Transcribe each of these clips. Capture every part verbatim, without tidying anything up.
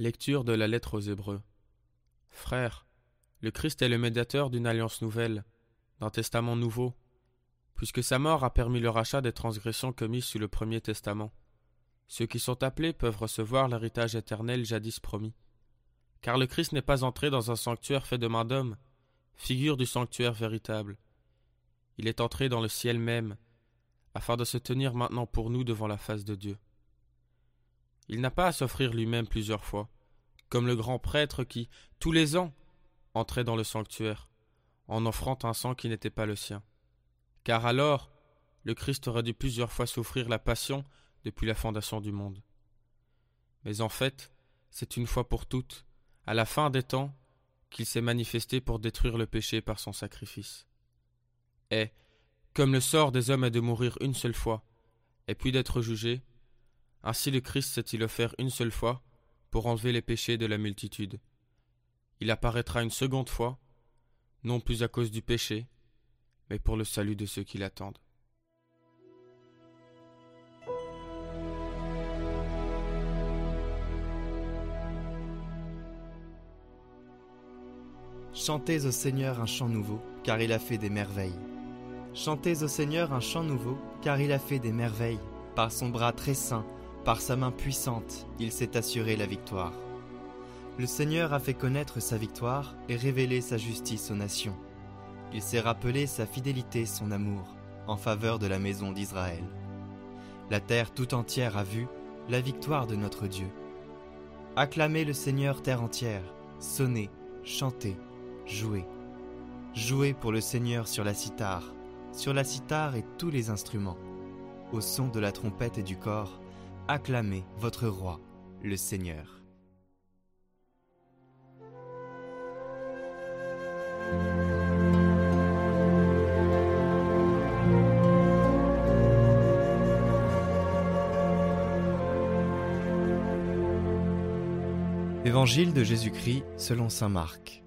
Lecture de la lettre aux Hébreux. Frères, le Christ est le médiateur d'une alliance nouvelle, d'un testament nouveau, puisque sa mort a permis le rachat des transgressions commises sous le premier testament. Ceux qui sont appelés peuvent recevoir l'héritage éternel jadis promis. Car le Christ n'est pas entré dans un sanctuaire fait de main d'homme, figure du sanctuaire véritable. Il est entré dans le ciel même, afin de se tenir maintenant pour nous devant la face de Dieu. Il n'a pas à s'offrir lui-même plusieurs fois, comme le grand prêtre qui, tous les ans, entrait dans le sanctuaire, en offrant un sang qui n'était pas le sien. Car alors, le Christ aurait dû plusieurs fois souffrir la passion depuis la fondation du monde. Mais en fait, c'est une fois pour toutes, à la fin des temps, qu'il s'est manifesté pour détruire le péché par son sacrifice. Et, comme le sort des hommes est de mourir une seule fois, et puis d'être jugé, ainsi le Christ s'est-il offert une seule fois pour enlever les péchés de la multitude. Il apparaîtra une seconde fois, non plus à cause du péché, mais pour le salut de ceux qui l'attendent. Chantez au Seigneur un chant nouveau, car il a fait des merveilles. Chantez au Seigneur un chant nouveau, car il a fait des merveilles. Par son bras très saint, par sa main puissante, il s'est assuré la victoire. Le Seigneur a fait connaître sa victoire et révélé sa justice aux nations. Il s'est rappelé sa fidélité et son amour en faveur de la maison d'Israël. La terre tout entière a vu la victoire de notre Dieu. Acclamez le Seigneur terre entière, sonnez, chantez, jouez. Jouez pour le Seigneur sur la cithare, sur la cithare et tous les instruments. Au son de la trompette et du cor, acclamez votre roi, le Seigneur. Évangile de Jésus-Christ selon saint Marc.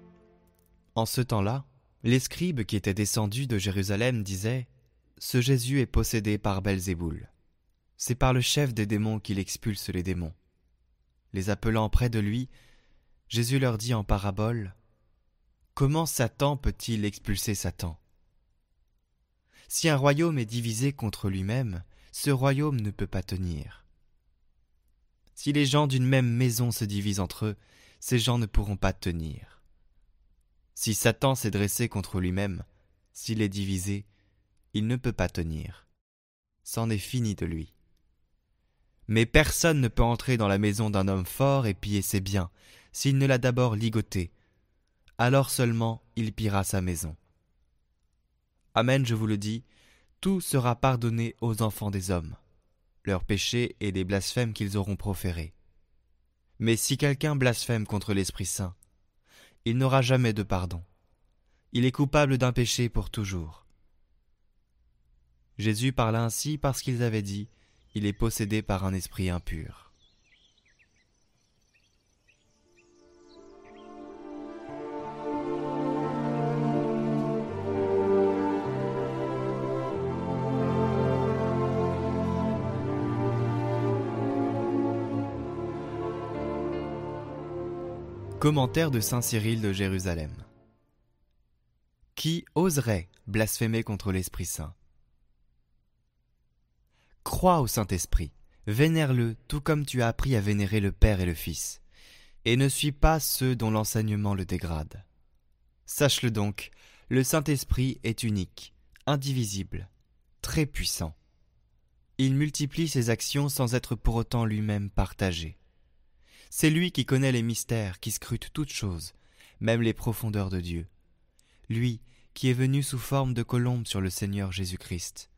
En ce temps-là, les scribes qui étaient descendus de Jérusalem disaient « Ce Jésus est possédé par Belzéboul. C'est par le chef des démons qu'il expulse les démons. » Les appelant près de lui, Jésus leur dit en parabole « Comment Satan peut-il expulser Satan ? Si un royaume est divisé contre lui-même, ce royaume ne peut pas tenir. Si les gens d'une même maison se divisent entre eux, ces gens ne pourront pas tenir. Si Satan s'est dressé contre lui-même, s'il est divisé, il ne peut pas tenir. C'en est fini de lui. Mais personne ne peut entrer dans la maison d'un homme fort et piller ses biens, s'il ne l'a d'abord ligoté. Alors seulement il pillera sa maison. Amen, je vous le dis, tout sera pardonné aux enfants des hommes, leurs péchés et les blasphèmes qu'ils auront proférés. Mais si quelqu'un blasphème contre l'Esprit Saint, il n'aura jamais de pardon. Il est coupable d'un péché pour toujours. Jésus parla ainsi parce qu'ils avaient dit « Il est possédé par un esprit impur ». Commentaire de Saint Cyrille de Jérusalem. Qui oserait blasphémer contre l'Esprit Saint ? Crois au Saint-Esprit, vénère-le tout comme tu as appris à vénérer le Père et le Fils, et ne suis pas ceux dont l'enseignement le dégrade. Sache-le donc, le Saint-Esprit est unique, indivisible, très puissant. Il multiplie ses actions sans être pour autant lui-même partagé. C'est lui qui connaît les mystères, qui scrute toutes choses, même les profondeurs de Dieu. Lui qui est venu sous forme de colombe sur le Seigneur Jésus-Christ.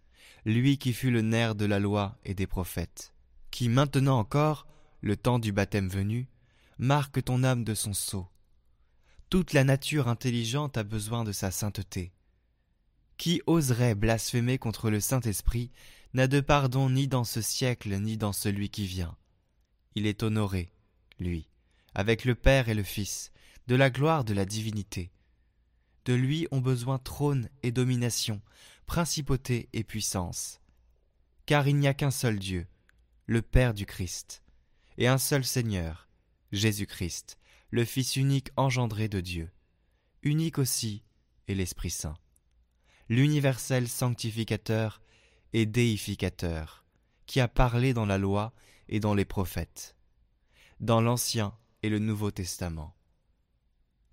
Lui qui fut le nerf de la loi et des prophètes. Qui maintenant encore, le temps du baptême venu, marque ton âme de son sceau. Toute la nature intelligente a besoin de sa sainteté. Qui oserait blasphémer contre le Saint-Esprit n'a de pardon ni dans ce siècle ni dans celui qui vient. Il est honoré, lui, avec le Père et le Fils, de la gloire de la divinité. De lui ont besoin trône et domination, principauté et puissance. Car il n'y a qu'un seul Dieu, le Père du Christ, et un seul Seigneur, Jésus-Christ, le Fils unique engendré de Dieu, unique aussi est l'Esprit Saint, l'universel sanctificateur et déificateur, qui a parlé dans la loi et dans les prophètes, dans l'Ancien et le Nouveau Testament.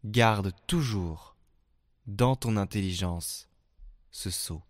Garde toujours dans ton intelligence ce sceau.